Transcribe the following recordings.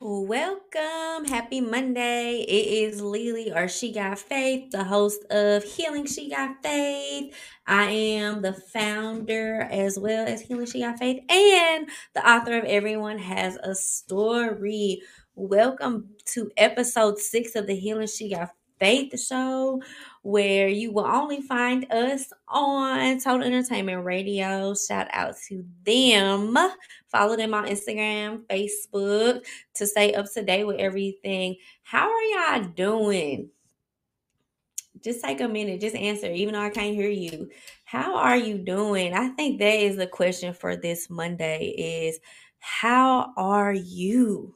Welcome. Happy Monday. It is Lily or She Got Faith, the host of Healing She Got Faith. I am the founder as well as Healing She Got Faith and the author of Everyone Has a Story. Welcome to episode 6 of the Healing She Got Faith show, where you will only find us on Total Entertainment Radio. Shout out to them. Follow them on Instagram, Facebook to stay up to date with everything. How are y'all doing? Just take a minute, just answer, even though I can't hear you. How are you doing? I think that is the question for this Monday is, how are you?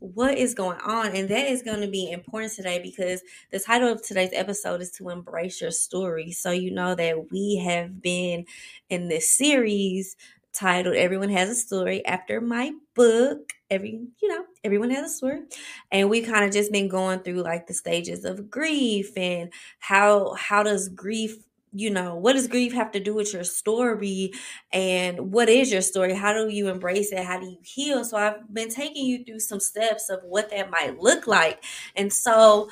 What is going on? And that is going to be important today because the title of today's episode is to embrace your story. So you know that we have been in this series titled Everyone Has a Story after my book, Everyone Has a Story. And we kind of just been going through like the stages of grief and how does grief, what does grief have to do with your story, and what is your story? How do you embrace it? How do you heal? So I've been taking you through some steps of what that might look like. And so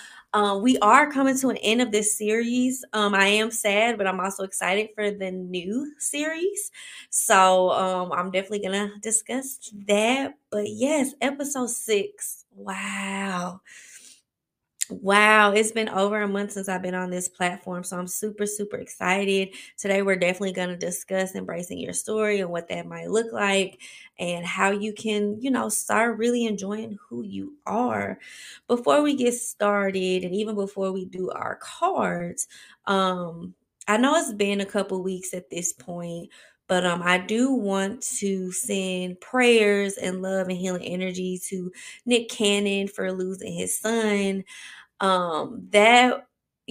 we are coming to an end of this series. I am sad, but I'm also excited for the new series. So I'm definitely going to discuss that. But yes, episode 6. Wow, it's been over a month since I've been on this platform, so I'm super, super excited. Today, we're definitely going to discuss embracing your story and what that might look like and how you can, start really enjoying who you are. Before we get started, and even before we do our cards, I know it's been a couple weeks at this point, but I do want to send prayers and love and healing energy to Nick Cannon for losing his son. Here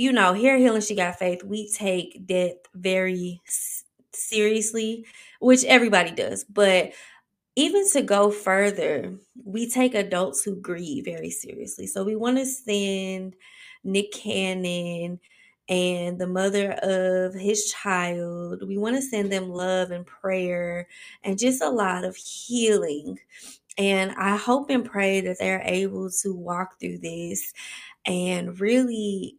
at Healing She Got Faith, we take death very seriously, which everybody does. But even to go further, we take adults who grieve very seriously. So we want to send Nick Cannon and the mother of his child, we want to send them love and prayer and just a lot of healing. And I hope and pray that they're able to walk through this and really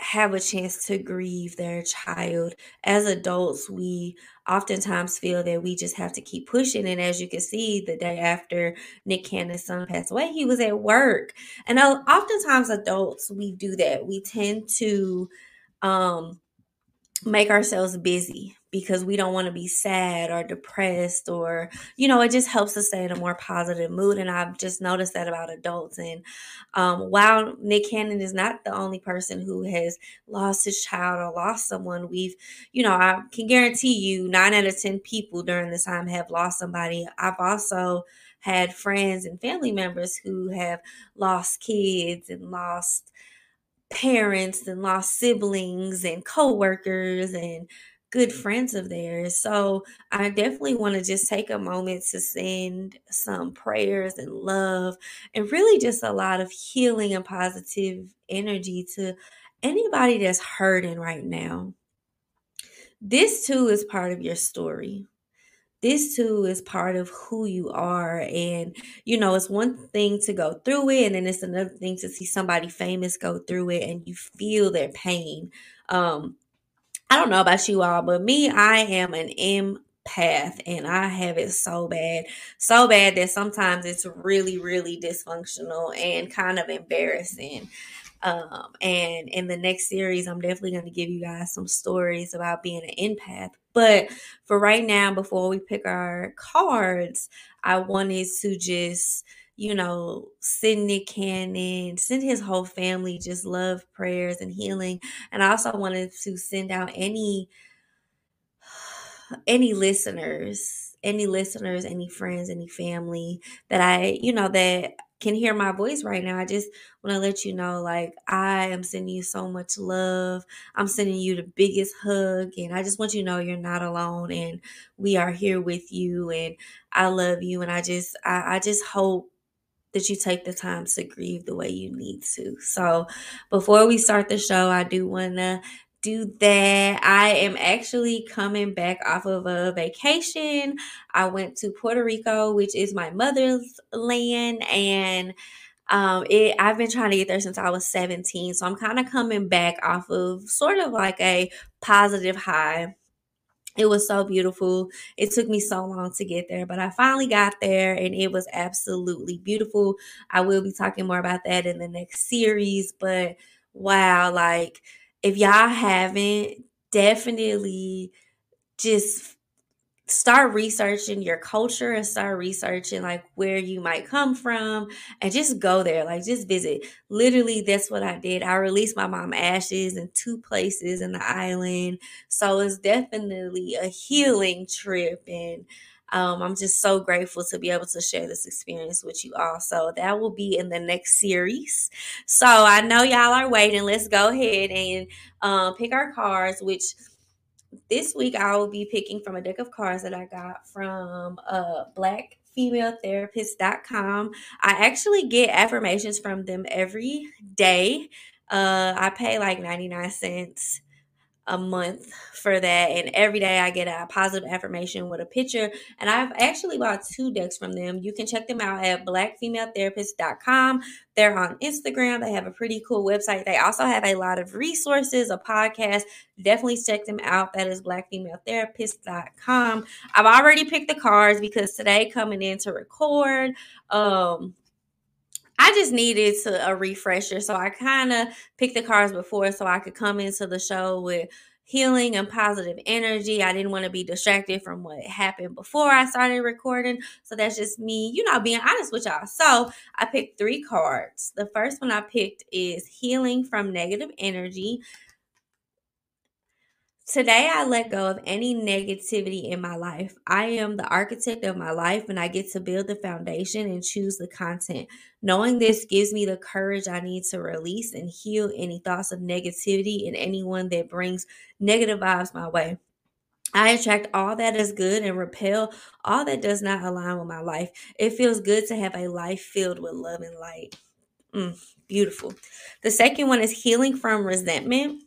have a chance to grieve their child. As adults, we oftentimes feel that we just have to keep pushing. And as you can see, the day after Nick Cannon's son passed away, he was at work. And oftentimes adults, we do that. We tend to make ourselves busy because we don't want to be sad or depressed, or, it just helps us stay in a more positive mood. And I've just noticed that about adults. And while Nick Cannon is not the only person who has lost his child or lost someone, we've, I can guarantee you 9 out of 10 people during this time have lost somebody. I've also had friends and family members who have lost kids and lost parents and lost siblings and coworkers and good friends of theirs. So I definitely want to just take a moment to send some prayers and love and really just a lot of healing and positive energy to anybody that's hurting right now. This too is part of your story. This too is part of who you are. And, it's one thing to go through it, and then it's another thing to see somebody famous go through it and you feel their pain. I don't know about you all, but me, I am an empath, and I have it so bad that sometimes it's really, really dysfunctional and kind of embarrassing. And in the next series, I'm definitely going to give you guys some stories about being an empath. But for right now, before we pick our cards, I wanted to just, send Nick Cannon, send his whole family just love, prayers, and healing. And I also wanted to send out any listeners, any friends, any family that that can hear my voice right now. I just want to let you know, I am sending you so much love. I'm sending you the biggest hug. And I just want you to know you're not alone, and we are here with you, and I love you. And I just hope that you take the time to grieve the way you need to. So before we start the show, I do want to do that. I am actually coming back off of a vacation. I went to Puerto Rico, which is my mother's land, and I've been trying to get there since I was 17. So I'm kind of coming back off of sort of like a positive high. It was so beautiful. It took me so long to get there, but I finally got there and it was absolutely beautiful. I will be talking more about that in the next series, but wow, like if y'all haven't, definitely just start researching your culture and start researching like where you might come from and just go there, like just visit. Literally, that's what I did. I released my mom's ashes in 2 places in the island. So it's definitely a healing trip, and I'm just so grateful to be able to share this experience with you all. So that will be in the next series. So I know y'all are waiting. Let's go ahead and pick our cards, which this week I will be picking from a deck of cards that I got from Black Female Therapist.com. I actually get affirmations from them every day. I pay like 99 cents a month for that, and every day I get a positive affirmation with a picture, and I've actually bought 2 decks from them. You can check them out at blackfemaletherapist.com. They're on Instagram. They have a pretty cool website. They also have a lot of resources, a podcast. Definitely check them out. That is blackfemaletherapist.com. I've already picked the cards because today coming in to record, I just needed a refresher, so I kind of picked the cards before so I could come into the show with healing and positive energy. I didn't want to be distracted from what happened before I started recording, so that's just me, you know, being honest with y'all. So I picked 3 cards. The first one I picked is Healing from Negative Energy. Today, I let go of any negativity in my life. I am the architect of my life, and I get to build the foundation and choose the content. Knowing this gives me the courage I need to release and heal any thoughts of negativity and anyone that brings negative vibes my way. I attract all that is good and repel all that does not align with my life. It feels good to have a life filled with love and light. Beautiful. The second one is Healing from Resentment.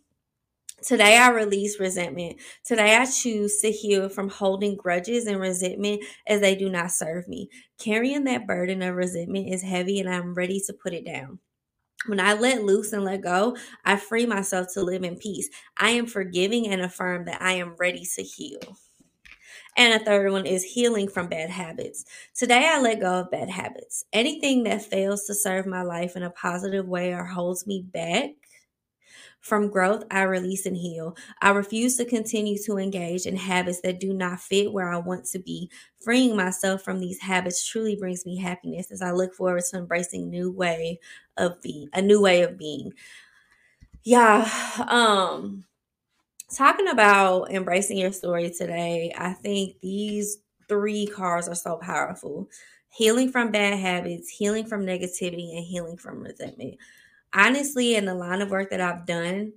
Today, I release resentment. Today, I choose to heal from holding grudges and resentment as they do not serve me. Carrying that burden of resentment is heavy, and I'm ready to put it down. When I let loose and let go, I free myself to live in peace. I am forgiving and affirm that I am ready to heal. And a third one is Healing from Bad Habits. Today, I let go of bad habits. Anything that fails to serve my life in a positive way or holds me back from growth, I release and heal. I refuse to continue to engage in habits that do not fit where I want to be. Freeing myself from these habits truly brings me happiness as I look forward to embracing a new way of being. Yeah. Talking about embracing your story today, I think these 3 cards are so powerful. Healing from Bad Habits, Healing from Negativity, and Healing from Resentment. Honestly, in the line of work that I've done,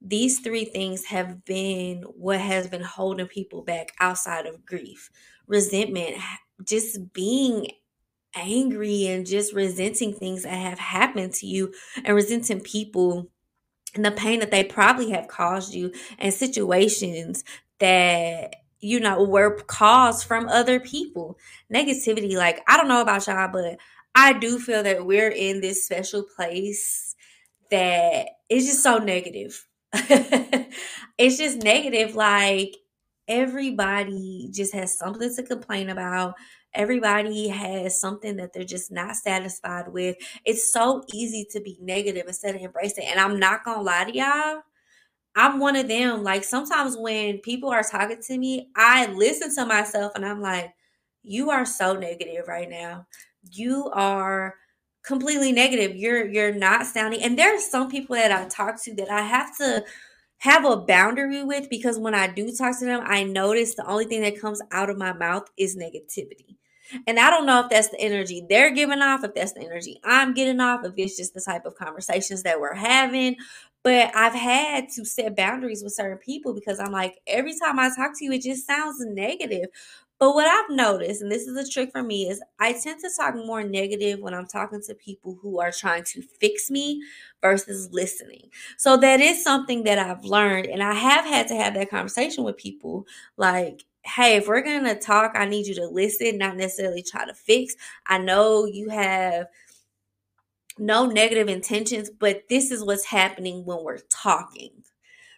these 3 things have been what has been holding people back outside of grief. Resentment, just being angry and just resenting things that have happened to you and resenting people and the pain that they probably have caused you and situations that, you know, were caused from other people. Negativity, like, I don't know about y'all, but I do feel that we're in this special place that it's just so negative. It's just negative. Like, everybody just has something to complain about. Everybody has something that they're just not satisfied with. It's so easy to be negative instead of embracing. And I'm not going to lie to y'all, I'm one of them. Like, sometimes when people are talking to me, I listen to myself and I'm like, you are so negative right now. You are completely negative. You're not sounding. And there are some people that I talk to that I have to have a boundary with, because when I do talk to them, I notice the only thing that comes out of my mouth is negativity. And I don't know if that's the energy they're giving off, if that's the energy I'm getting off, if it's just the type of conversations that we're having. But I've had to set boundaries with certain people because I'm like, every time I talk to you, it just sounds negative. But what I've noticed, and this is a trick for me, is I tend to talk more negative when I'm talking to people who are trying to fix me versus listening. So that is something that I've learned, and I have had to have that conversation with people like, hey, if we're going to talk, I need you to listen, not necessarily try to fix. I know you have no negative intentions, but this is what's happening when we're talking.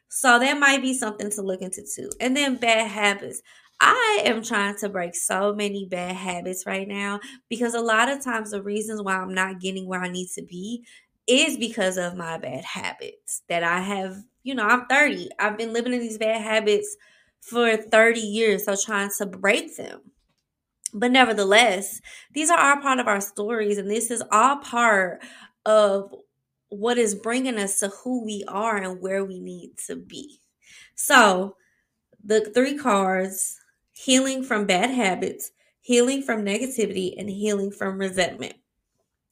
So that might be something to look into too. And then bad habits. I am trying to break so many bad habits right now because a lot of times the reasons why I'm not getting where I need to be is because of my bad habits that I have. You know, I'm 30. I've been living in these bad habits for 30 years, so trying to break them. But nevertheless, these are all part of our stories, and this is all part of what is bringing us to who we are and where we need to be. So the three cards: healing from bad habits, healing from negativity, and healing from resentment.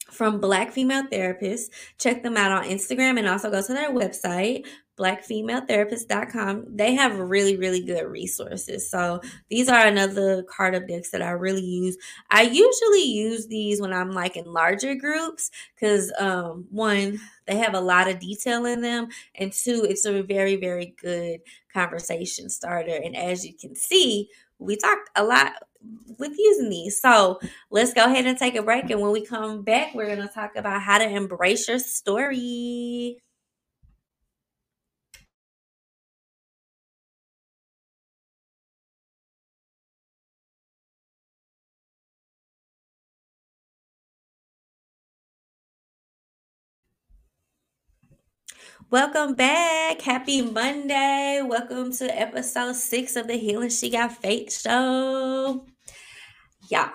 From Black Female Therapist. Check them out on Instagram and also go to their website, blackfemaletherapist.com. They have really, really good resources. So these are another card of decks that I really use. I usually use these when I'm like in larger groups because one, they have a lot of detail in them, and two, it's a very, very good conversation starter. And as you can see, we talked a lot with using these. So let's go ahead and take a break. And when we come back, we're going to talk about how to embrace your story. Welcome back. Happy Monday. Welcome to episode 6 of the Healing She Got Faith show. Yeah,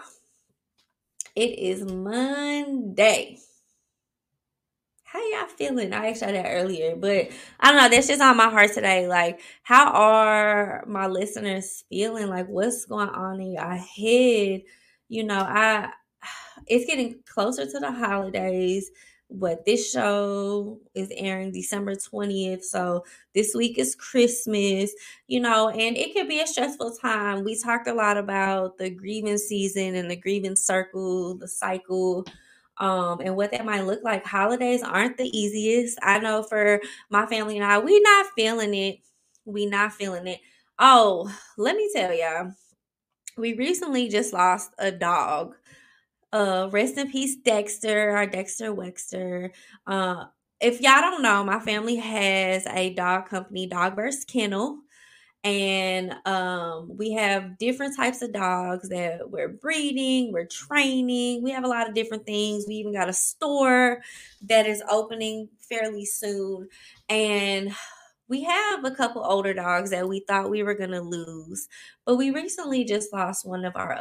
it is Monday. How y'all feeling? I asked y'all that earlier, but I don't know. That's just on my heart today. Like, how are my listeners feeling? Like, what's going on in your head? You know, it's getting closer to the holidays. But this show is airing December 20th, so this week is Christmas, you know, and it can be a stressful time. We talked a lot about the grievance season and the grievance circle, the cycle, and what that might look like. Holidays aren't the easiest. I know for my family and I, we not feeling it. Oh, let me tell y'all, we recently just lost a dog. Rest in peace, Dexter, our Dexter Wexter. If y'all don't know, my family has a dog company, Dogverse Kennel. And we have different types of dogs that we're breeding, we're training. We have a lot of different things. We even got a store that is opening fairly soon. And we have a couple older dogs that we thought we were going to lose. But we recently just lost one of our,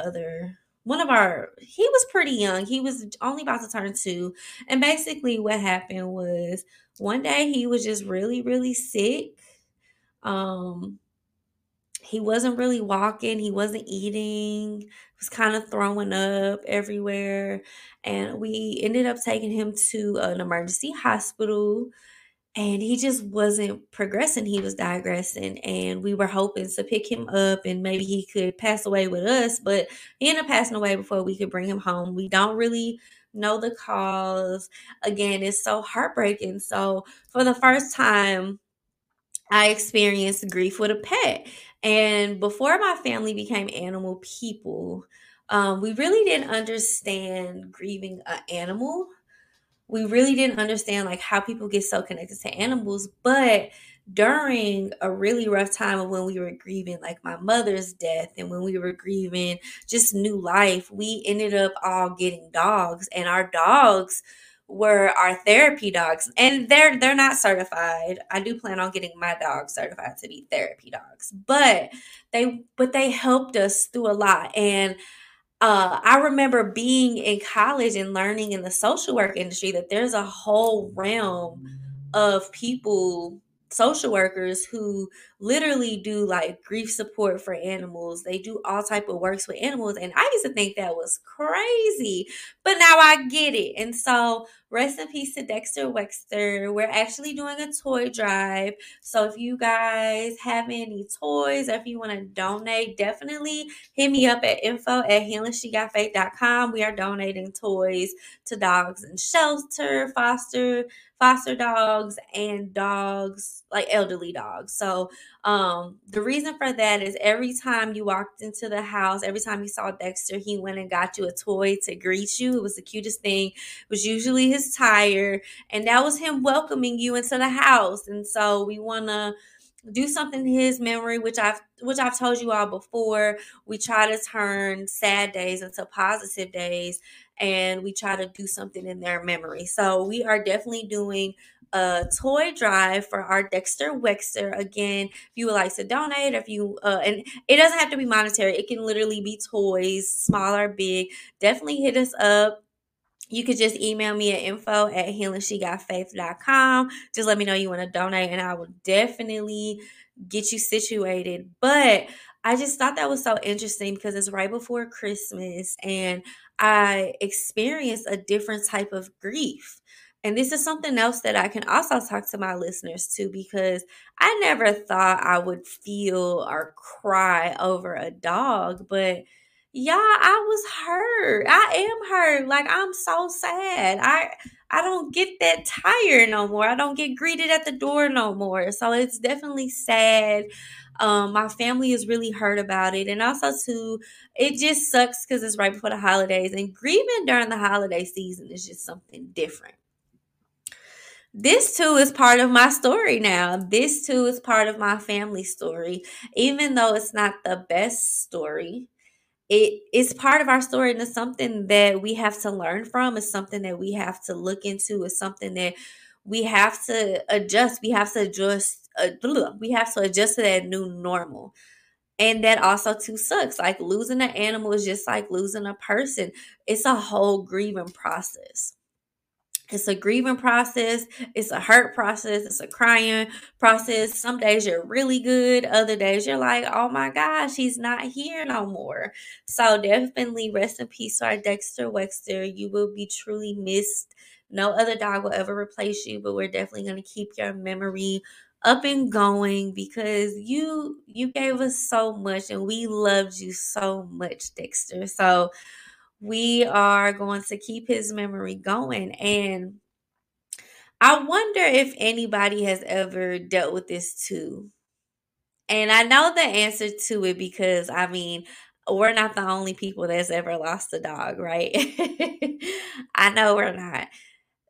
he was pretty young. He was only about to turn 2. And basically what happened was one day he was just really, really sick. He wasn't really walking. He wasn't eating. He was kind of throwing up everywhere. And we ended up taking him to an emergency hospital. And he just wasn't progressing. He was digressing. And we were hoping to pick him up and maybe he could pass away with us. But he ended up passing away before we could bring him home. We don't really know the cause. Again, it's so heartbreaking. So for the first time, I experienced grief with a pet. And before my family became animal people, we really didn't understand grieving an animal. We really didn't understand like how people get so connected to animals. But during a really rough time of when we were grieving like my mother's death and when we were grieving just new life, we ended up all getting dogs, and our dogs were our therapy dogs, and they're not certified. I do plan on getting my dog certified to be therapy dogs, but they helped us through a lot. And I remember being in college and learning in the social work industry that there's a whole realm of people, social workers, who literally do like grief support for animals. They do all type of works with animals. And I used to think that was crazy, but now I get it. And so Rest in peace to Dexter Wexter. We're actually doing a toy drive. So if you guys have any toys or if you want to donate, definitely hit me up at info@HealingSheGotFaith.com. We are donating toys to dogs in shelter, foster dogs, and dogs, like elderly dogs. So the reason for that is every time you walked into the house, every time you saw Dexter, he went and got you a toy to greet you. It was the cutest thing. It was usually his tire, and that was him welcoming you into the house. And so we want to do something in his memory, which I've told you all before. We try to turn sad days into positive days, and we try to do something in their memory. So we are definitely doing a toy drive for our Dexter Wexter. Again, if you would like to donate, if you and it doesn't have to be monetary. It can literally be toys, small or big. Definitely hit us up. You could just email me at info@HealingSheGotFaith.com. Just let me know you want to donate, and I will definitely get you situated. But I just thought that was so interesting because it's right before Christmas, and I experienced a different type of grief. And this is something else that I can also talk to my listeners to, because I never thought I would feel or cry over a dog, but y'all, I was hurt. I am hurt. Like, I'm so sad. I don't get that tire no more. I don't get greeted at the door no more. So it's definitely sad. My family is really hurt about it. And also, too, it just sucks because it's right before the holidays. And grieving during the holiday season is just something different. This too is part of my story now. This too is part of my family story. Even though it's not the best story, it's part of our story, and it's something that we have to learn from. It's something that we have to look into. It's something that we have to adjust. We have to adjust to that new normal. And that also too sucks. Like, losing an animal is just like losing a person. It's a whole grieving process. It's a grieving process. It's a hurt process. It's a crying process. Some days you're really good. Other days you're like, oh my gosh, he's not here no more. So definitely rest in peace to our Dexter Wexter. You will be truly missed. No other dog will ever replace you, but we're definitely going to keep your memory up and going because you gave us so much, and we loved you so much, Dexter. So we are going to keep his memory going. And I wonder if anybody has ever dealt with this too. And I know the answer to it because, I mean, we're not the only people that's ever lost a dog, right? I know we're not.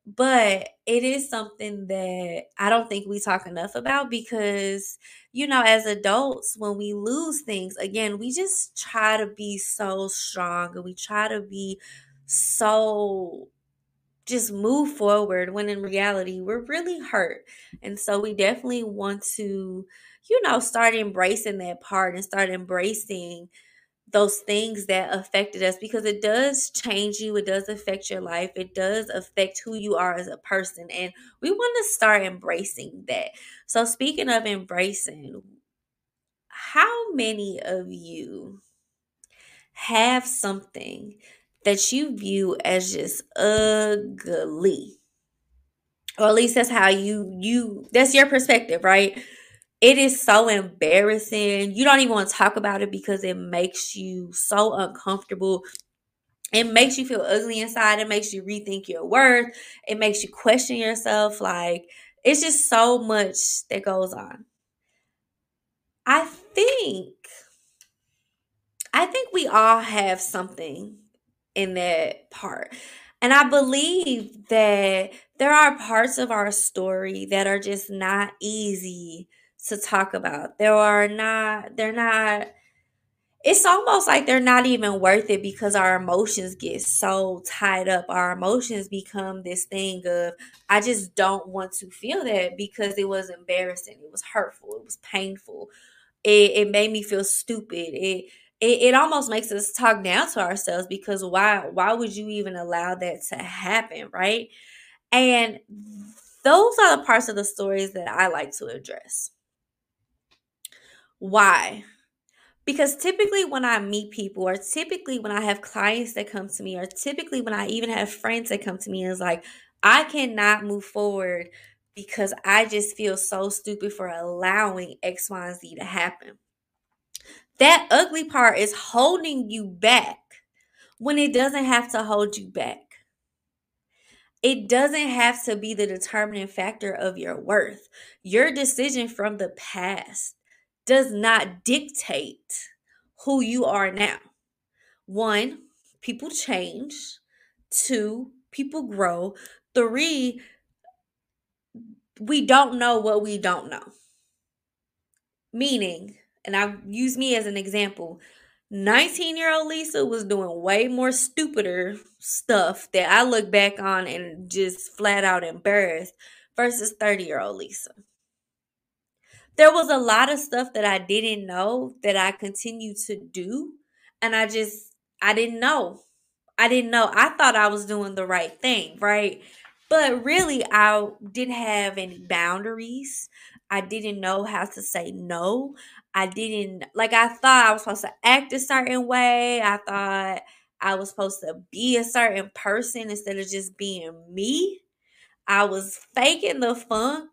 But it is something that I don't think we talk enough about because, you know, as adults, when we lose things, again, we just try to be so strong, and we try to be so just move forward when in reality, we're really hurt. And so we definitely want to, you know, start embracing that part and start embracing those things that affected us, because it does change you. It does affect your life. It does affect who you are as a person. And we want to start embracing that. So speaking of embracing, how many of you have something that you view as just ugly? Or at least that's how you that's your perspective, right? It is so embarrassing. You don't even want to talk about it because it makes you so uncomfortable. It makes you feel ugly inside. It makes you rethink your worth. It makes you question yourself. Like, it's just so much that goes on. I think we all have something in that part. And I believe that there are parts of our story that are just not easy to talk about. It's almost like they're not even worth it because our emotions get so tied up. Our emotions become this thing of, I just don't want to feel that because it was embarrassing. It was hurtful. It was painful. It made me feel stupid. It almost makes us talk down to ourselves because why would you even allow that to happen, right? And those are the parts of the stories that I like to address. Why? Because typically when I meet people, or typically when I have clients that come to me, or typically when I even have friends that come to me and is like, I cannot move forward because I just feel so stupid for allowing X, Y, and Z to happen. That ugly part is holding you back when it doesn't have to hold you back. It doesn't have to be the determining factor of your worth. Your decision from the past does not dictate who you are now. 1, people change. 2, people grow. 3, we don't know what we don't know. Meaning, and I use me as an example, 19-year-old Lisa was doing way more stupider stuff that I look back on and just flat out embarrassed versus 30-year-old Lisa. There was a lot of stuff that I didn't know that I continued to do, and I didn't know. I thought I was doing the right thing, right? But really, I didn't have any boundaries. I didn't know how to say no. I thought I was supposed to act a certain way. I thought I was supposed to be a certain person instead of just being me. I was faking the funk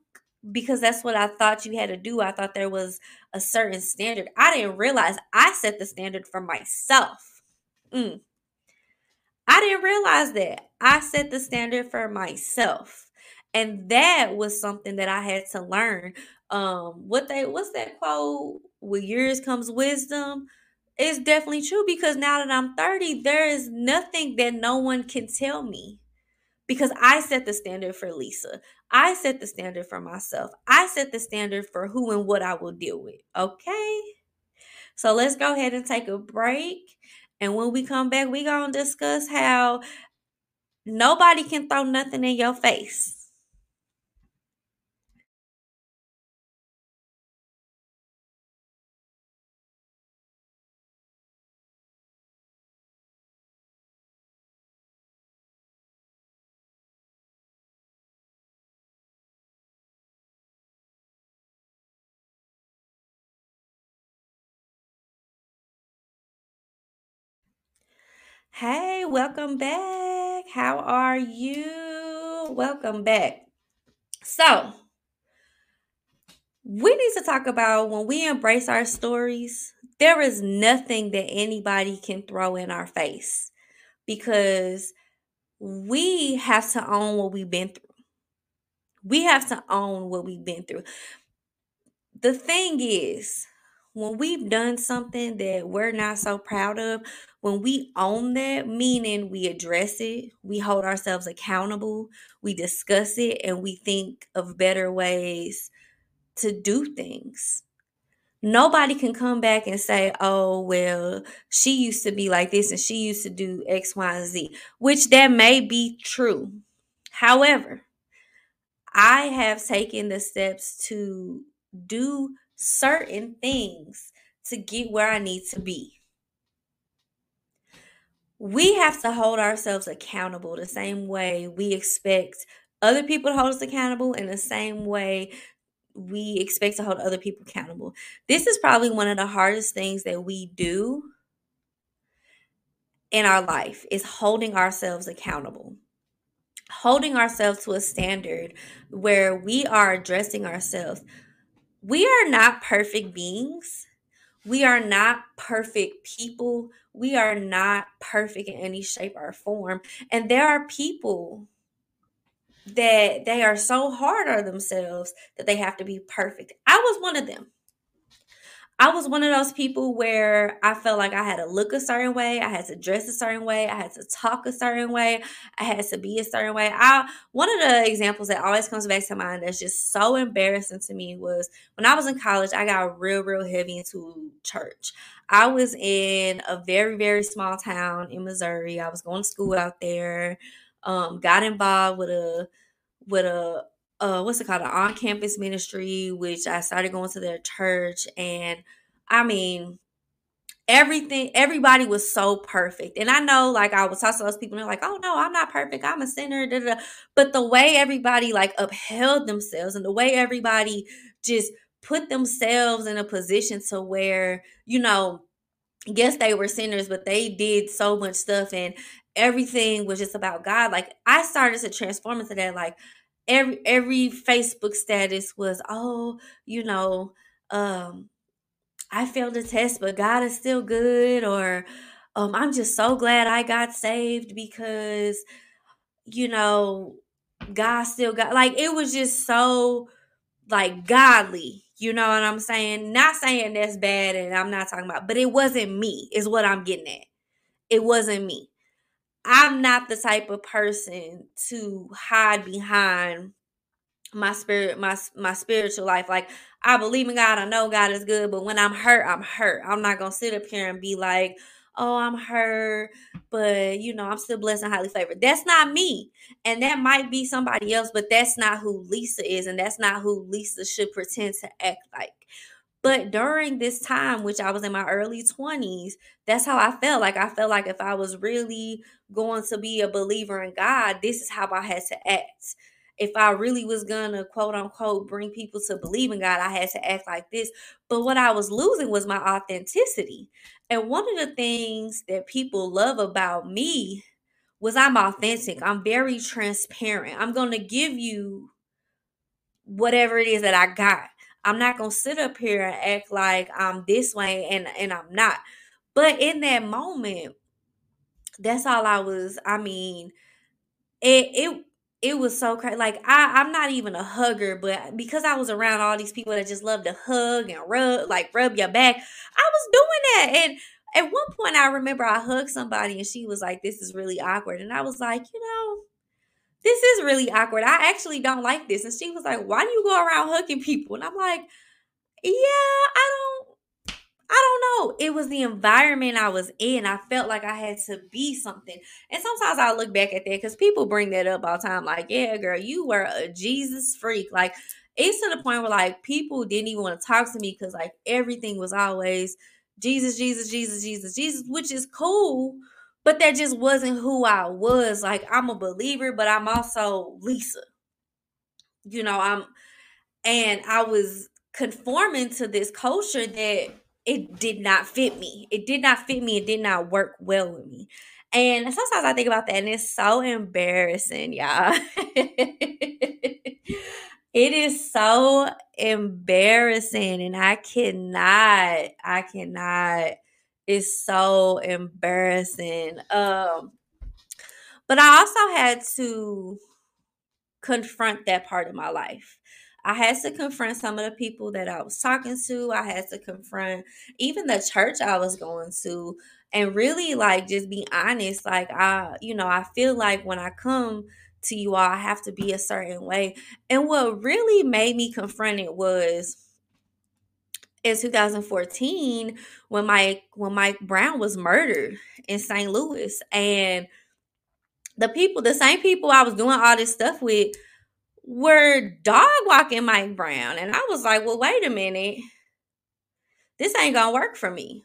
because that's what I thought you had to do. I thought there was a certain standard. I didn't realize I set the standard for myself. I didn't realize that. I set the standard for myself. And that was something that I had to learn. What's that quote? With years comes wisdom. It's definitely true, because now that I'm 30, there is nothing that no one can tell me, because I set the standard for Lisa. I set the standard for myself. I set the standard for who and what I will deal with. Okay? So let's go ahead and take a break. And when we come back, we're going to discuss how nobody can throw nothing in your face. Hey, welcome back. How are you? Welcome back. So, we need to talk about when we embrace our stories, there is nothing that anybody can throw in our face, because we have to own what we've been through. The thing is, when we've done something that we're not so proud of, when we own that, meaning we address it, we hold ourselves accountable, we discuss it, and we think of better ways to do things. Nobody can come back and say, oh, well, she used to be like this and she used to do X, Y, and Z, which that may be true. However, I have taken the steps to do certain things to get where I need to be. We have to hold ourselves accountable the same way we expect other people to hold us accountable, and the same way we expect to hold other people accountable. This is probably one of the hardest things that we do in our life, is holding ourselves accountable. Holding ourselves to a standard where we are addressing ourselves. We are not perfect beings. We are not perfect people. We are not perfect in any shape or form. And there are people that they are so hard on themselves that they have to be perfect. I was one of them. I was one of those people where I felt like I had to look a certain way. I had to dress a certain way. I had to talk a certain way. I had to be a certain way. One of the examples that always comes back to mind that's just so embarrassing to me was when I was in college, I got real, real heavy into church. I was in a very, very small town in Missouri. I was going to school out there. Got involved with an on-campus ministry, which I started going to their church. And I mean, everybody was so perfect. And I know, like, I was talking to those people and they're like, oh no, I'm not perfect. I'm a sinner. Da, da, da. But the way everybody like upheld themselves, and the way everybody just put themselves in a position to where, you know, yes, they were sinners, but they did so much stuff. And everything was just about God. Like, I started to transform into that. Like, every Facebook status was, I failed a test, but God is still good. Or, I'm just so glad I got saved because, God still got, like, it was just so, like, godly, you know what I'm saying? Not saying that's bad, and I'm not talking about, but it wasn't me is what I'm getting at. It wasn't me. I'm not the type of person to hide behind my spirit, my spiritual life. Like, I believe in God. I know God is good, but when I'm hurt, I'm hurt. I'm not going to sit up here and be like, oh, I'm hurt, but, I'm still blessed and highly favored. That's not me. And that might be somebody else, but that's not who Lisa is. And that's not who Lisa should pretend to act like. But during this time, which I was in my early 20s, that's how I felt. Like, I felt like if I was really going to be a believer in God, this is how I had to act. If I really was going to, quote unquote, bring people to believe in God, I had to act like this. But what I was losing was my authenticity. And one of the things that people love about me was I'm authentic. I'm very transparent. I'm going to give you whatever it is that I got. I'm not going to sit up here and act like I'm this way and I'm not. But in that moment, that's all I was. I mean, it was so crazy. Like, I'm not even a hugger, but because I was around all these people that just love to hug and rub your back, I was doing that. And at one point I remember I hugged somebody and she was like, this is really awkward. And I was like, this is really awkward. I actually don't like this. And she was like, why do you go around hugging people? And I'm like, yeah, I don't know. It was the environment I was in. I felt like I had to be something. And sometimes I look back at that because people bring that up all the time. Like, yeah, girl, you were a Jesus freak. Like, it's to the point where, like, people didn't even want to talk to me because, like, everything was always Jesus, Jesus, Jesus, Jesus, Jesus, which is cool. But that just wasn't who I was. Like, I'm a believer, but I'm also Lisa. I was conforming to this culture that it did not fit me. It did not fit me. It did not work well with me. And sometimes I think about that, and it's so embarrassing, y'all. It is so embarrassing, and I cannot. It's so embarrassing. But I also had to confront that part of my life. I had to confront some of the people that I was talking to. I had to confront even the church I was going to, and really, like, just be honest. Like, I feel like when I come to you all, I have to be a certain way. And what really made me confront it was, in 2014, when Mike Brown was murdered in St. Louis, and the same people I was doing all this stuff with were dog walking Mike Brown. And I was like, well, wait a minute. This ain't gonna work for me.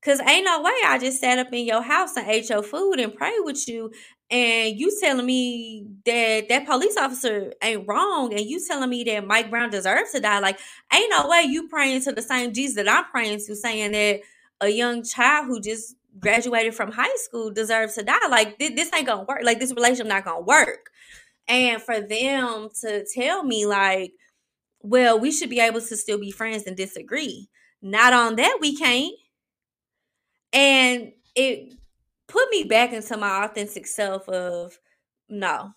Cause ain't no way I just sat up in your house and ate your food and prayed with you, and you telling me that police officer ain't wrong, and you telling me that Mike Brown deserves to die. Like, ain't no way you praying to the same Jesus that I'm praying to, saying that a young child who just graduated from high school deserves to die. Like, this ain't gonna work. Like, this relationship not gonna work. And for them to tell me, like, well, we should be able to still be friends and disagree. Not on that, we can't. And it put me back into my authentic self of, no,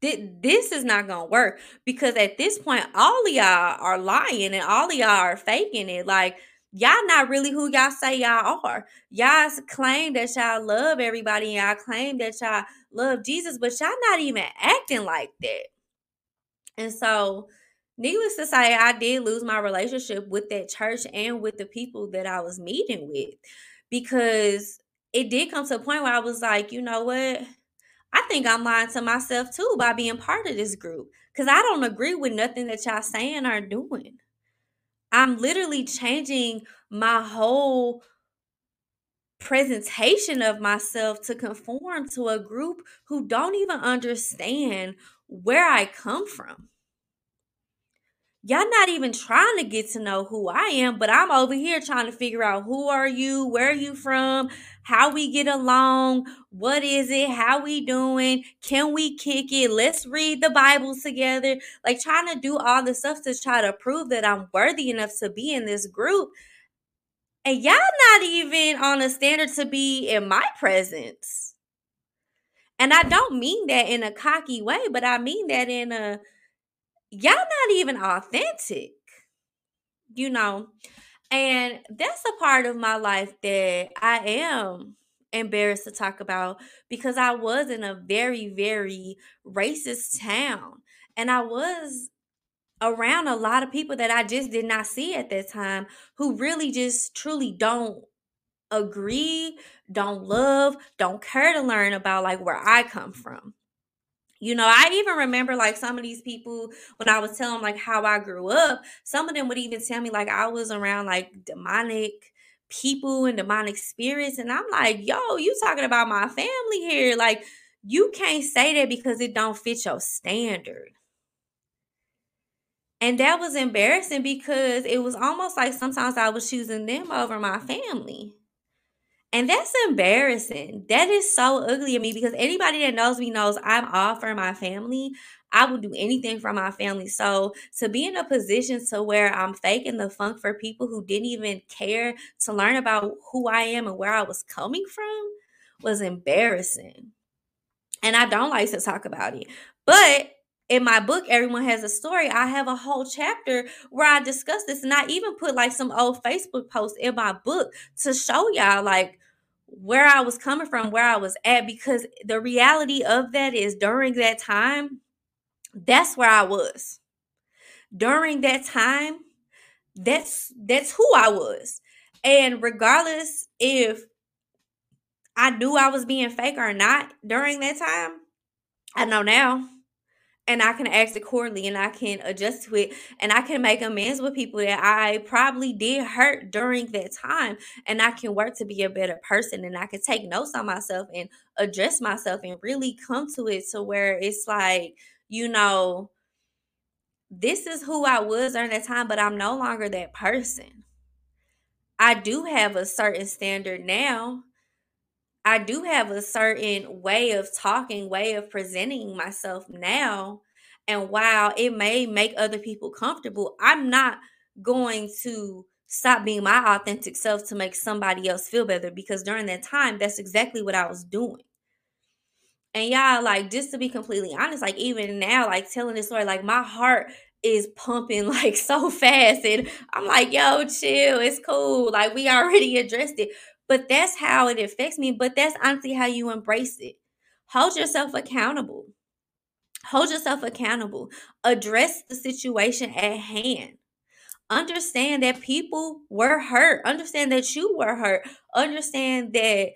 this is not going to work, because at this point, all of y'all are lying and all of y'all are faking it. Like, y'all not really who y'all say y'all are. Y'all claim that y'all love everybody and y'all claim that y'all love Jesus, but y'all not even acting like that. And so, needless to say, I did lose my relationship with that church and with the people that I was meeting with, because it did come to a point where I was like, you know what? I think I'm lying to myself too by being part of this group, because I don't agree with nothing that y'all saying or doing. I'm literally changing my whole presentation of myself to conform to a group who don't even understand where I come from. y'all not even trying to get to know who I am, but I'm over here trying to figure out who are you, where are you from, how we get along, what is it, how we doing, can we kick it, let's read the Bible together. Like trying to do all the stuff to try to prove that I'm worthy enough to be in this group. And y'all not even on a standard to be in my presence. And I don't mean that in a cocky way, but I mean that in a, y'all not even authentic, you know. And that's a part of my life that I am embarrassed to talk about, because I was in a very, very racist town. And I was around a lot of people that I just did not see at that time, who really just truly don't agree, don't love, don't care to learn about like where I come from. You know, I even remember like some of these people, when I was telling them like how I grew up, some of them would even tell me like I was around like demonic people and demonic spirits. And I'm like, yo, you talking about my family here. Like, you can't say that because it don't fit your standard. And that was embarrassing, because it was almost like sometimes I was choosing them over my family. And that's embarrassing. That is so ugly of me, because anybody that knows me knows I'm all for my family. I will do anything for my family. So to be in a position to where I'm faking the funk for people who didn't even care to learn about who I am and where I was coming from was embarrassing. And I don't like to talk about it. But in my book, Everyone Has a Story, I have a whole chapter where I discuss this, and I even put like some old Facebook posts in my book to show y'all like where I was coming from, where I was at, because the reality of that is during that time, that's where I was. During that time, that's who I was. And regardless if I knew I was being fake or not during that time, I know now. And I can act accordingly, and I can adjust to it, and I can make amends with people that I probably did hurt during that time. And I can work to be a better person, and I can take notes on myself and address myself and really come to it to where it's like, you know, this is who I was during that time, but I'm no longer that person. I do have a certain standard now. I do have a certain way of talking, way of presenting myself now. And while it may make other people comfortable, I'm not going to stop being my authentic self to make somebody else feel better, because during that time, that's exactly what I was doing. And y'all, like, just to be completely honest, like, even now, like, telling this story, like, my heart is pumping like so fast. And I'm like, yo, chill, it's cool. Like, we already addressed it. But that's how it affects me. But that's honestly how you embrace it. Hold yourself accountable. Hold yourself accountable. Address the situation at hand. Understand that people were hurt. Understand that you were hurt. Understand that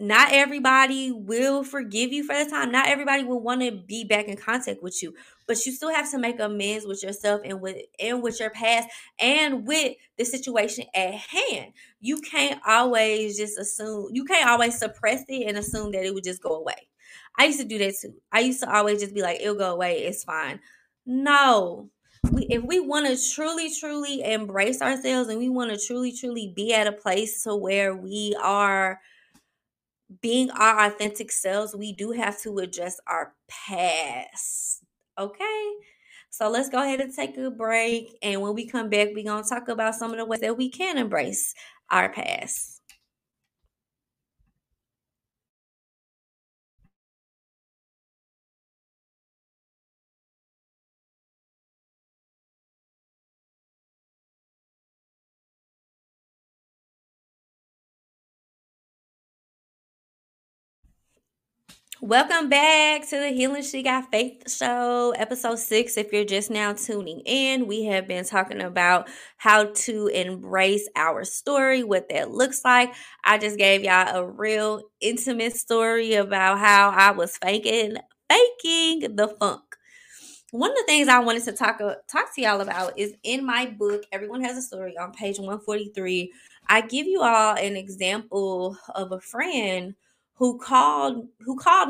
not everybody will forgive you for the time. Not everybody will want to be back in contact with you. But you still have to make amends with yourself and with your past and with the situation at hand. You can't always just assume. You can't always suppress it and assume that it would just go away. I used to do that too. I used to always just be like, it'll go away. It's fine. No. If we want to truly, truly embrace ourselves, and we want to truly, truly be at a place to where we are being our authentic selves, we do have to address our past. Okay? So let's go ahead and take a break. And when we come back, we're going to talk about some of the ways that we can embrace our past. Welcome back to the Healing She Got Faith show, episode 6. If you're just now tuning in, we have been talking about how to embrace our story, what that looks like. I just gave y'all a real intimate story about how I was faking the funk. One of the things I wanted to talk to y'all about is in my book, Everyone Has a Story, on page 143, I give you all an example of a friend who called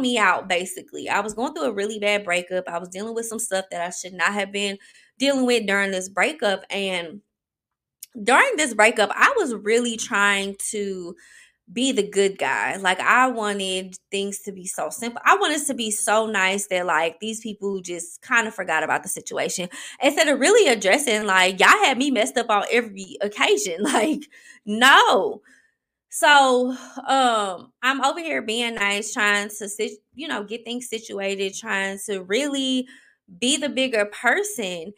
me out, basically. I was going through a really bad breakup. I was dealing with some stuff that I should not have been dealing with during this breakup. And during this breakup, I was really trying to be the good guy. Like, I wanted things to be so simple. I wanted it to be so nice that, like, these people just kind of forgot about the situation, instead of really addressing, like, y'all had me messed up on every occasion. Like, no. So I'm over here being nice, trying to, you know, get things situated, trying to really be the bigger person.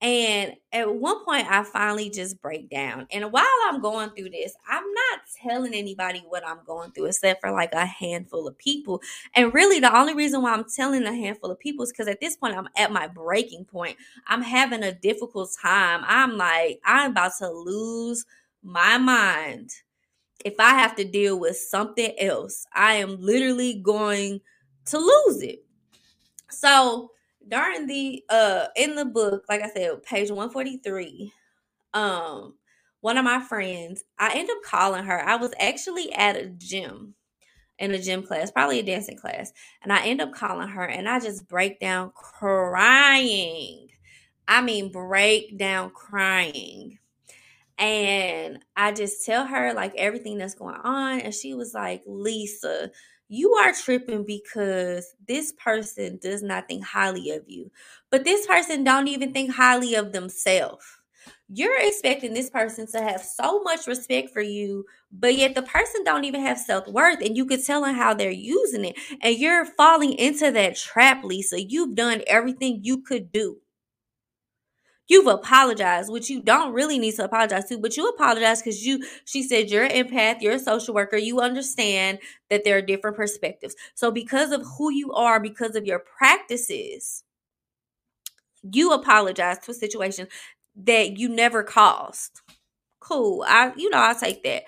And at one point, I finally just break down. And while I'm going through this, I'm not telling anybody what I'm going through, except for like a handful of people. And really, the only reason why I'm telling a handful of people is because at this point, I'm at my breaking point. I'm having a difficult time. I'm like, I'm about to lose my mind if I have to deal with something else. I am literally going to lose it. So during the in the book, like I said, page 143, one of my friends, I end up calling her. I was actually at a gym, in a gym class, probably a dancing class, and I end up calling her, and I just break down crying. I mean, break down crying. And I just tell her, like, everything that's going on, and she was like, Lisa, you are tripping because this person does not think highly of you. But this person don't even think highly of themselves. You're expecting this person to have so much respect for you, but yet the person don't even have self-worth, and you could tell them how they're using it. And you're falling into that trap, Lisa. You've done everything you could do. You've apologized, which you don't really need to apologize to, but you apologize because she said you're an empath, you're a social worker, you understand that there are different perspectives. So because of who you are, because of your practices, you apologize to a situation that you never caused. Cool. I'll take that.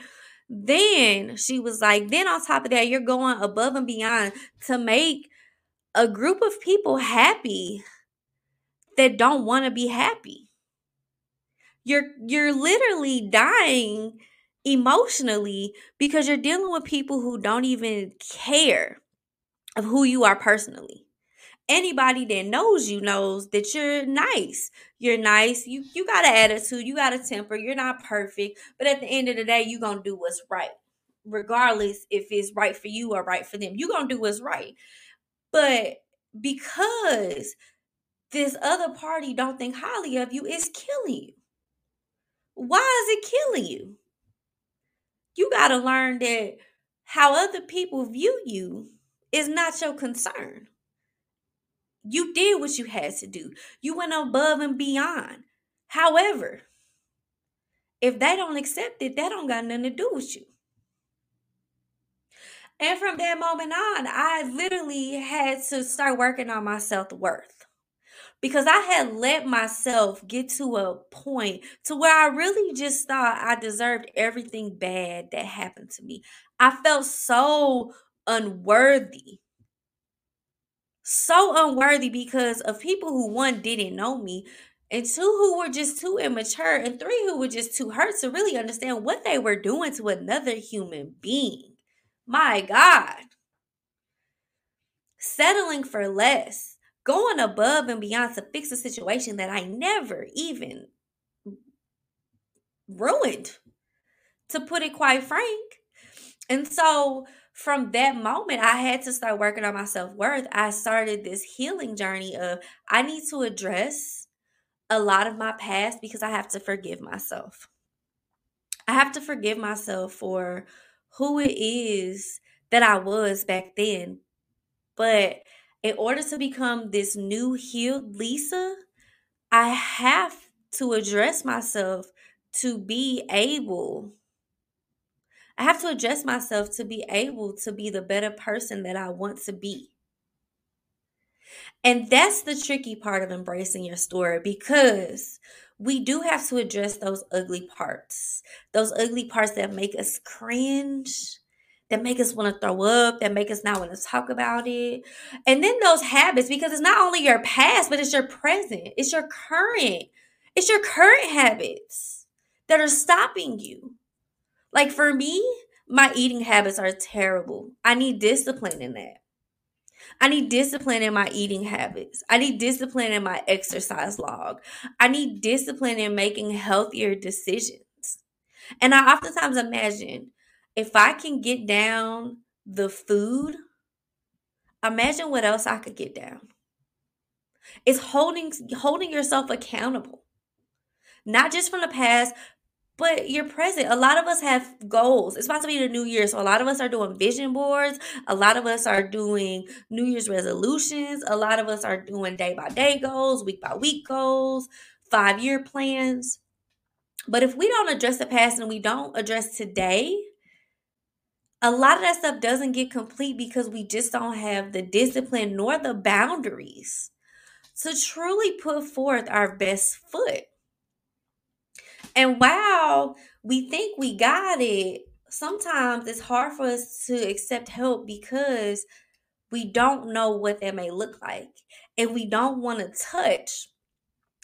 Then she was like, then on top of that, you're going above and beyond to make a group of people happy that don't want to be happy. You're literally dying emotionally because you're dealing with people who don't even care of who you are personally. Anybody that knows you knows that you're nice. You're nice. You got an attitude. You got a temper. You're not perfect. But at the end of the day, you're going to do what's right, regardless if it's right for you or right for them. You're going to do what's right. But because this other party don't think highly of you, is killing you. Why is it killing you? You got to learn that how other people view you is not your concern. You did what you had to do. You went above and beyond. However, if they don't accept it, that don't got nothing to do with you. And from that moment on, I literally had to start working on my self-worth. Because I had let myself get to a point to where I really just thought I deserved everything bad that happened to me. I felt so unworthy. So unworthy because of people who, one, didn't know me, and two, who were just too immature, and three, who were just too hurt to really understand what they were doing to another human being. My God. Settling for less. Going above and beyond to fix a situation that I never even ruined, to put it quite frank. And so from that moment, I had to start working on my self-worth. I started this healing journey of, I need to address a lot of my past because I have to forgive myself. I have to forgive myself for who it is that I was back then. But in order to become this new healed Lisa, I have to address myself to be able. I have to address myself to be able to be the better person that I want to be. And that's the tricky part of embracing your story, because we do have to address those ugly parts that make us cringe, that make us want to throw up, that make us not want to talk about it. And then those habits, because it's not only your past, but it's your present. It's your current. It's your current habits that are stopping you. Like for me, My eating habits are terrible. I need discipline in that. I need discipline in my eating habits. I need discipline in my exercise log. I need discipline in making healthier decisions. And I oftentimes imagine, if I can get down the food, imagine what else I could get down. It's holding yourself accountable. Not just from the past, but your present. A lot of us have goals. It's about to be the new year, so a lot of us are doing vision boards. A lot of us are doing New Year's resolutions. A lot of us are doing day-by-day goals, week-by-week goals, 5-year plans. But if we don't address the past and we don't address today, a lot of that stuff doesn't get complete because we just don't have the discipline nor the boundaries to truly put forth our best foot. And while we think we got it, sometimes it's hard for us to accept help because we don't know what that may look like. And we don't want to touch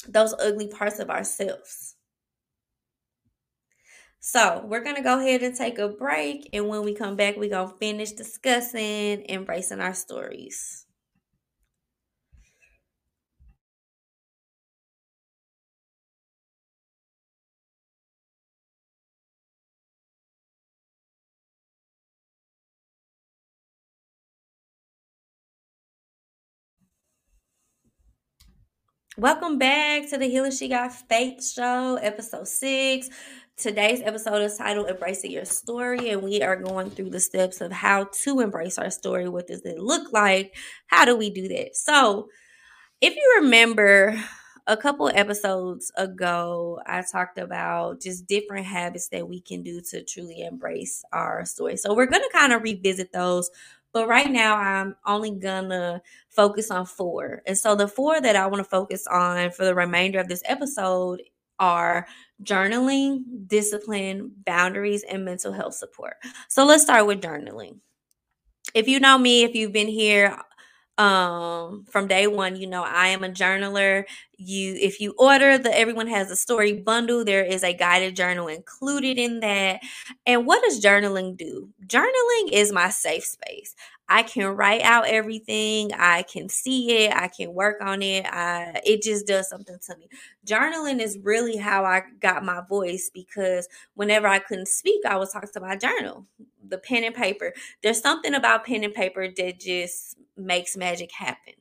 those ugly parts of ourselves. So we're going to go ahead and take a break. And when we come back, we're going to finish discussing embracing our stories. Welcome back to the Healing She Got Faith show, episode 6. Today's episode is titled Embracing Your Story, and we are going through the steps of how to embrace our story. What does it look like? How do we do that? So if you remember, a couple episodes ago, I talked about just different habits that we can do to truly embrace our story. So we're going to kind of revisit those. But right now, I'm only going to focus on 4. And so the 4 that I want to focus on for the remainder of this episode are journaling, discipline, boundaries, and mental health support. So let's start with journaling. If you know me, if you've been here from day one, you know I am a journaler. If you order the Everyone Has a Story bundle, there is a guided journal included in that. And what does journaling do? Journaling is my safe space. I can write out everything. I can see it. I can work on it. It just does something to me. Journaling is really how I got my voice, because whenever I couldn't speak, I would talk to my journal, the pen and paper. There's something about pen and paper that just makes magic happen.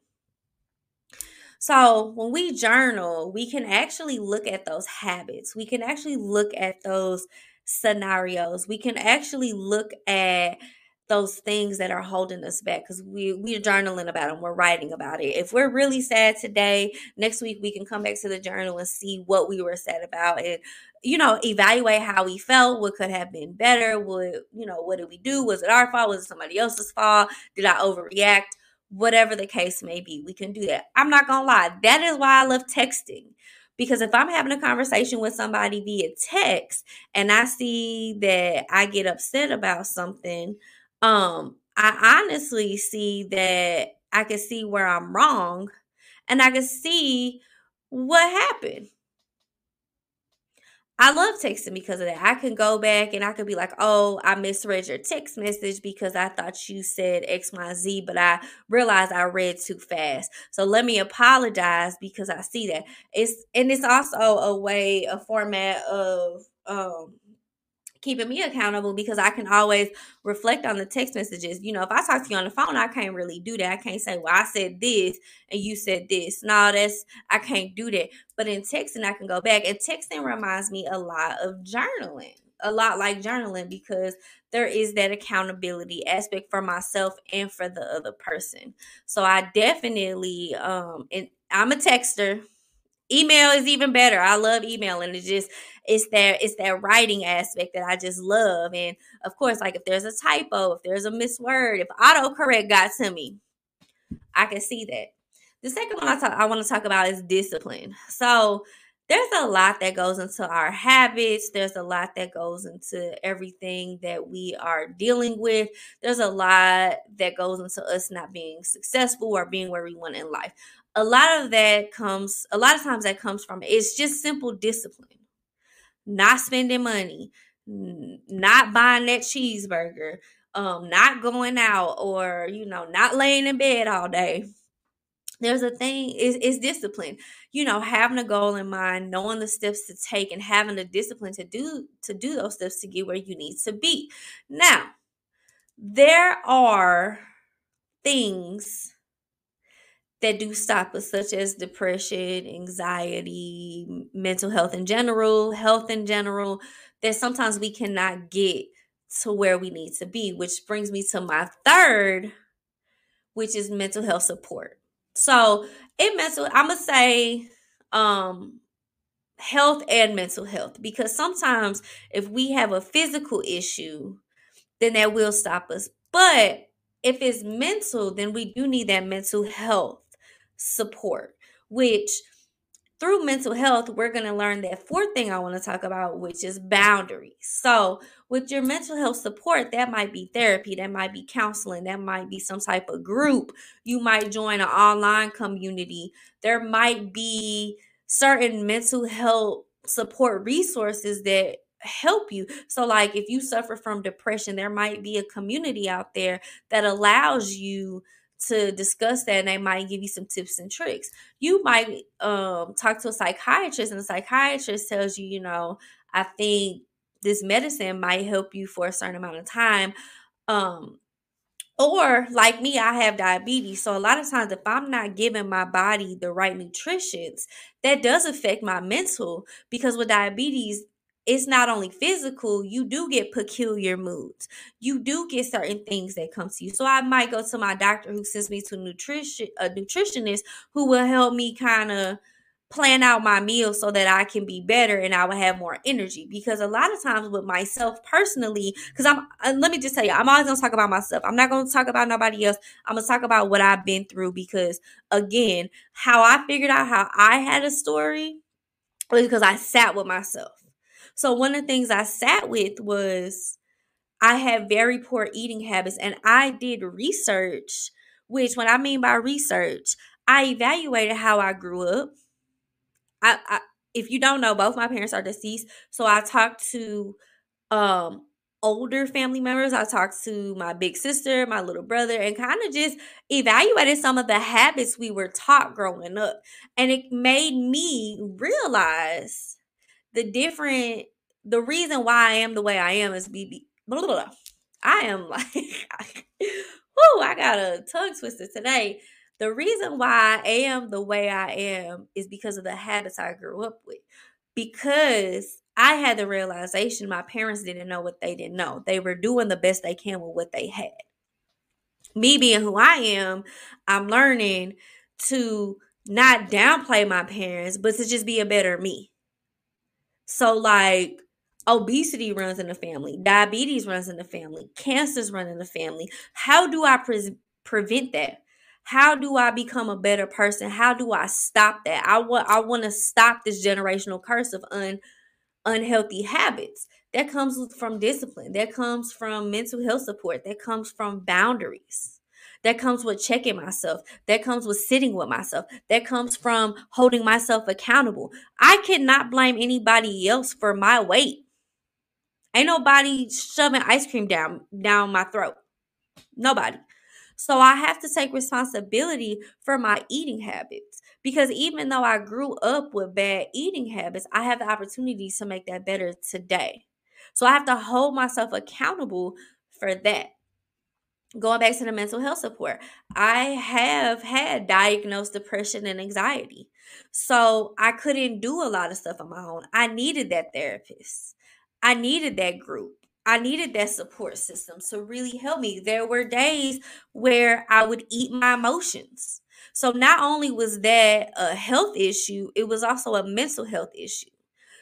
So when we journal, we can actually look at those habits. We can actually look at those scenarios. We can actually look at those things that are holding us back, because we're journaling about them. We're writing about it. If we're really sad today, next week we can come back to the journal and see what we were sad about, and evaluate how we felt, what could have been better, what did we do? Was it our fault? Was it somebody else's fault? Did I overreact? Whatever the case may be, we can do that. I'm not gonna lie, that is why I love texting. Because if I'm having a conversation with somebody via text and I see that I get upset about something, I honestly see that I can see where I'm wrong and I can see what happened. I love texting because of that. I can go back and I could be like, oh, I misread your text message because I thought you said X, Y, Z, but I realized I read too fast. So let me apologize because I see that. It's also a format of keeping me accountable, because I can always reflect on the text messages. If I talk to you on the phone, I can't really do that. I can't say, well, I said this and you said this. No, I can't do that. But in texting, I can go back. And texting reminds me a lot like journaling, because there is that accountability aspect for myself and for the other person. So I definitely, and I'm a texter. Email is even better. I love email, and it's that writing aspect that I just love. And of course, like if there's a typo, if there's a misword, if autocorrect got to me, I can see that. The second one I want to talk about is discipline. So there's a lot that goes into our habits. There's a lot that goes into everything that we are dealing with. There's a lot that goes into us not being successful or being where we want in life. A lot of times that comes from, it's just simple discipline. Not spending money, not buying that cheeseburger, not going out, or, you know, not laying in bed all day. There's a thing, it's discipline. You know, having a goal in mind, knowing the steps to take, and having the discipline to do those steps to get where you need to be. Now, there are things that do stop us, such as depression, anxiety, mental health in general, that sometimes we cannot get to where we need to be, which brings me to my third, which is mental health support. So I'm going to say health and mental health, because sometimes if we have a physical issue, then that will stop us. But if it's mental, then we do need that mental health support, which through mental health, we're going to learn that fourth thing I want to talk about, which is boundaries. So with your mental health support, that might be therapy, that might be counseling, that might be some type of group. You might join an online community. There might be certain mental health support resources that help you. So like if you suffer from depression, there might be a community out there that allows you to discuss that, and they might give you some tips and tricks. You might talk to a psychiatrist, and the psychiatrist tells you, you know, I think this medicine might help you for a certain amount of time. Or like me, I have diabetes. So a lot of times if I'm not giving my body the right nutrition, that does affect my mental, because with diabetes, it's not only physical, you do get peculiar moods. You do get certain things that come to you. So I might go to my doctor, who sends me to a nutritionist, who will help me kind of plan out my meals so that I can be better and I will have more energy. Because a lot of times with myself personally, because let me just tell you, I'm always going to talk about myself. I'm not going to talk about nobody else. I'm going to talk about what I've been through, because, again, how I figured out how I had a story was because I sat with myself. So one of the things I sat with was I had very poor eating habits, and I did research, which when I mean by research, I evaluated how I grew up. I if you don't know, both my parents are deceased. So I talked to older family members. I talked to my big sister, my little brother, and kind of just evaluated some of the habits we were taught growing up. And it made me realize the reason why I am the way I am is I am like, whoo, I got a tongue twister today. The reason why I am the way I am is because of the habits I grew up with. Because I had the realization my parents didn't know what they didn't know. They were doing the best they can with what they had. Me being who I am, I'm learning to not downplay my parents, but to just be a better me. So like obesity runs in the family, diabetes runs in the family, cancers run in the family. How do I prevent that? How do I become a better person? How do I stop that? I want to stop this generational curse of unhealthy habits. That comes from discipline. That comes from mental health support. That comes from boundaries. That comes with checking myself. That comes with sitting with myself. That comes from holding myself accountable. I cannot blame anybody else for my weight. Ain't nobody shoving ice cream down my throat. Nobody. So I have to take responsibility for my eating habits, because even though I grew up with bad eating habits, I have the opportunity to make that better today. So I have to hold myself accountable for that. Going back to the mental health support, I have had diagnosed depression and anxiety. So I couldn't do a lot of stuff on my own. I needed that therapist. I needed that group. I needed that support system to really help me. There were days where I would eat my emotions. So not only was that a health issue, it was also a mental health issue.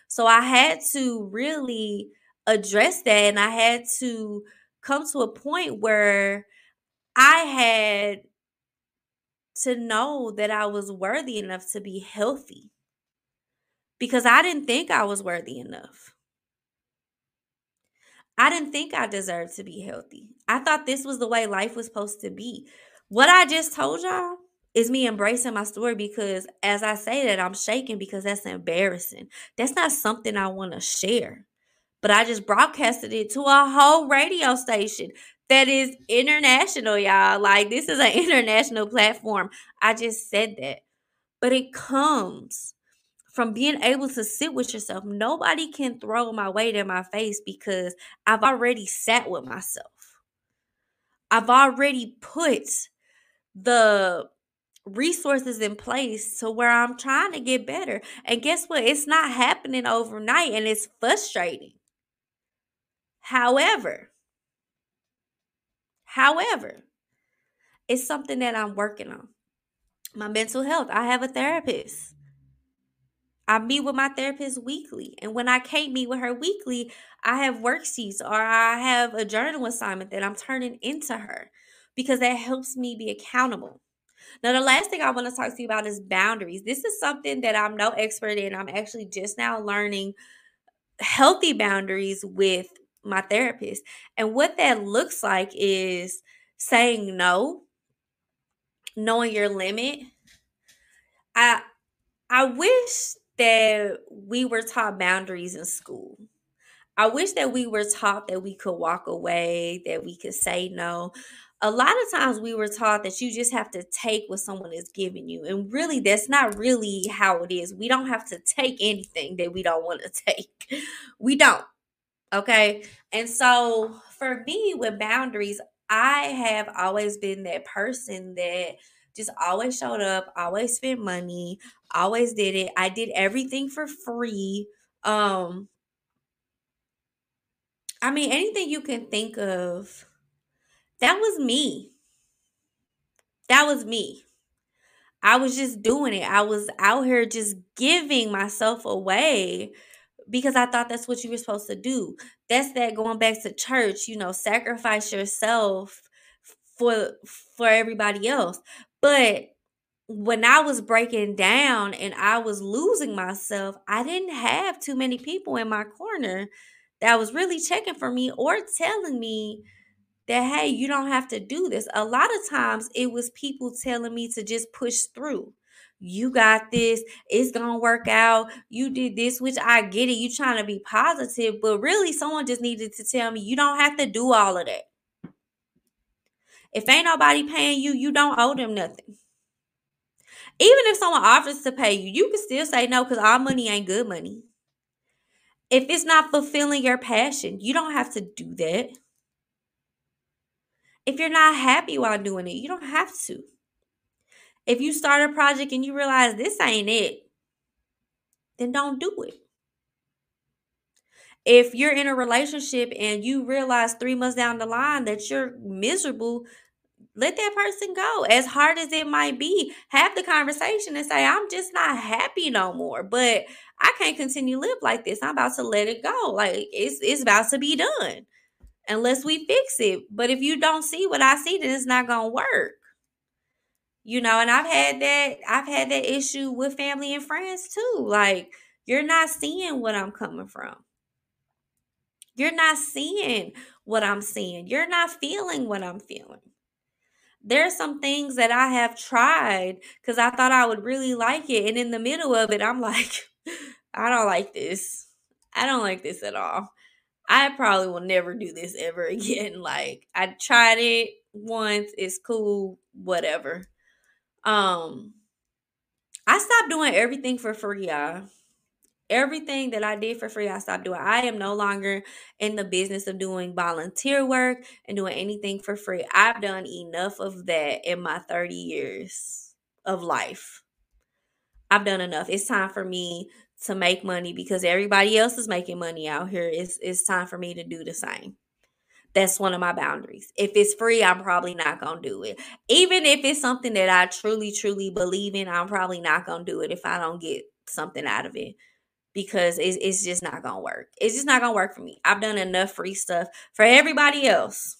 So I had to really address that, and I had to come to a point where I had to know that I was worthy enough to be healthy, because I didn't think I was worthy enough. I didn't think I deserved to be healthy. I thought this was the way life was supposed to be. What I just told y'all is me embracing my story, because as I say that, I'm shaking, because that's embarrassing. That's not something I want to share. but I just broadcasted it to a whole radio station that is international, y'all. Like, this is an international platform. I just said that. But it comes from being able to sit with yourself. Nobody can throw my weight in my face because I've already sat with myself. I've already put the resources in place to where I'm trying to get better. And guess what? It's not happening overnight, and it's frustrating. However, it's something that I'm working on. My mental health, I have a therapist. I meet with my therapist weekly. And when I can't meet with her weekly, I have worksheets or I have a journal assignment that I'm turning into her because that helps me be accountable. Now, the last thing I want to talk to you about is boundaries. This is something that I'm no expert in. I'm actually just now learning healthy boundaries with my therapist. And what that looks like is saying no, knowing your limit. I wish that we were taught boundaries in school. I wish that we were taught that we could walk away, that we could say no. A lot of times we were taught that you just have to take what someone is giving you. And really, that's not really how it is. We don't have to take anything that we don't want to take. We don't. Okay. And so for me with boundaries, I have always been that person that just always showed up, always spent money, always did it. I did everything for free. Anything you can think of. That was me. I was just doing it. I was out here just giving myself away because I thought that's what you were supposed to do. That's that going back to church, sacrifice yourself for everybody else. But when I was breaking down and I was losing myself, I didn't have too many people in my corner that was really checking for me or telling me that, hey, you don't have to do this. A lot of times it was people telling me to just push through. You got this. It's going to work out. You did this, which I get it. You trying to be positive. But really, someone just needed to tell me, you don't have to do all of that. If ain't nobody paying you, you don't owe them nothing. Even if someone offers to pay you, you can still say no because all money ain't good money. If it's not fulfilling your passion, you don't have to do that. If you're not happy while doing it, you don't have to. If you start a project and you realize this ain't it, then don't do it. If you're in a relationship and you realize 3 months down the line that you're miserable, let that person go. As hard as it might be, have the conversation and say, I'm just not happy no more, but I can't continue to live like this. I'm about to let it go. Like, it's about to be done. Unless we fix it. But if you don't see what I see, then it's not going to work. And I've had that issue with family and friends too. Like, you're not seeing what I'm coming from. You're not seeing what I'm seeing. You're not feeling what I'm feeling. There are some things that I have tried because I thought I would really like it. And in the middle of it, I'm like, I don't like this. I don't like this at all. I probably will never do this ever again. Like, I tried it once. It's cool. Whatever. I stopped doing everything for free, y'all. Everything that I did for free, I stopped doing. I am no longer in the business of doing volunteer work and doing anything for free. I've done enough of that in my 30 years of life. I've done enough. It's time for me to make money because everybody else is making money out here. It's time for me to do the same. That's one of my boundaries. If it's free, I'm probably not going to do it. Even if it's something that I truly, truly believe in, I'm probably not going to do it if I don't get something out of it because it's just not going to work. It's just not going to work for me. I've done enough free stuff for everybody else.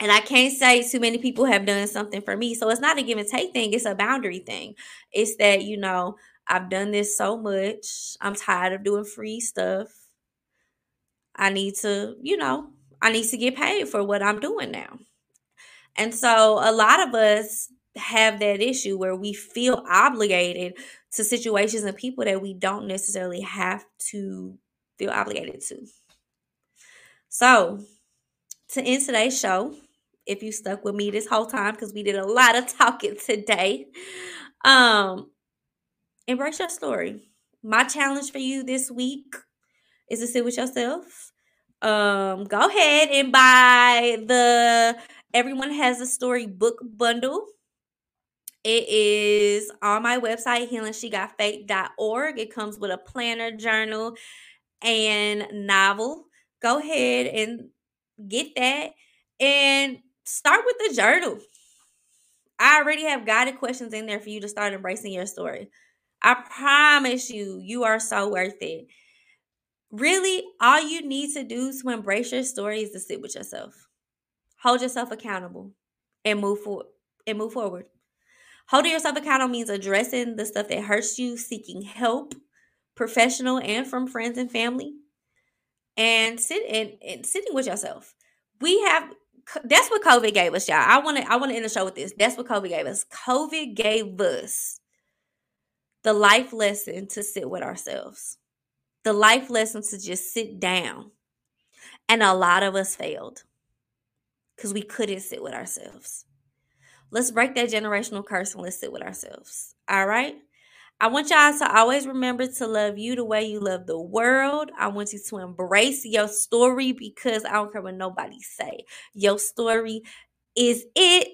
And I can't say too many people have done something for me. So it's not a give and take thing. It's a boundary thing. It's that, I've done this so much. I'm tired of doing free stuff. I need to, get paid for what I'm doing now. And so a lot of us have that issue where we feel obligated to situations and people that we don't necessarily have to feel obligated to. So, to end today's show, if you stuck with me this whole time, because we did a lot of talking today, embrace your story. My challenge for you this week is to sit with yourself. Go ahead and buy the Everyone Has a Story book bundle. It is on my website, HealingSheGotFaith.org. It comes with a planner, journal, and novel. Go ahead and get that and start with the journal. I already have guided questions in there for you to start embracing your story. I promise you, you are so worth it. Really, all you need to do to embrace your story is to sit with yourself. Hold yourself accountable and move forward. Holding yourself accountable means addressing the stuff that hurts you, seeking help, professional and from friends and family, and sitting with yourself. That's what COVID gave us, y'all. I want to end the show with this. That's what COVID gave us. COVID gave us the life lesson to sit with ourselves. The life lesson to just sit down. And a lot of us failed because we couldn't sit with ourselves. Let's break that generational curse and let's sit with ourselves. All right? I want y'all to always remember to love you the way you love the world. I want you to embrace your story, because I don't care what nobody say. Your story is it.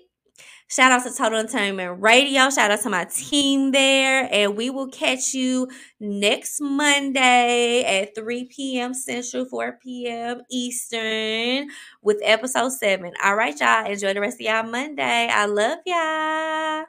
Shout out to Total Entertainment Radio. Shout out to my team there. And we will catch you next Monday at 3 p.m. Central, 4 p.m. Eastern with episode 7. All right, y'all. Enjoy the rest of y'all Monday. I love y'all.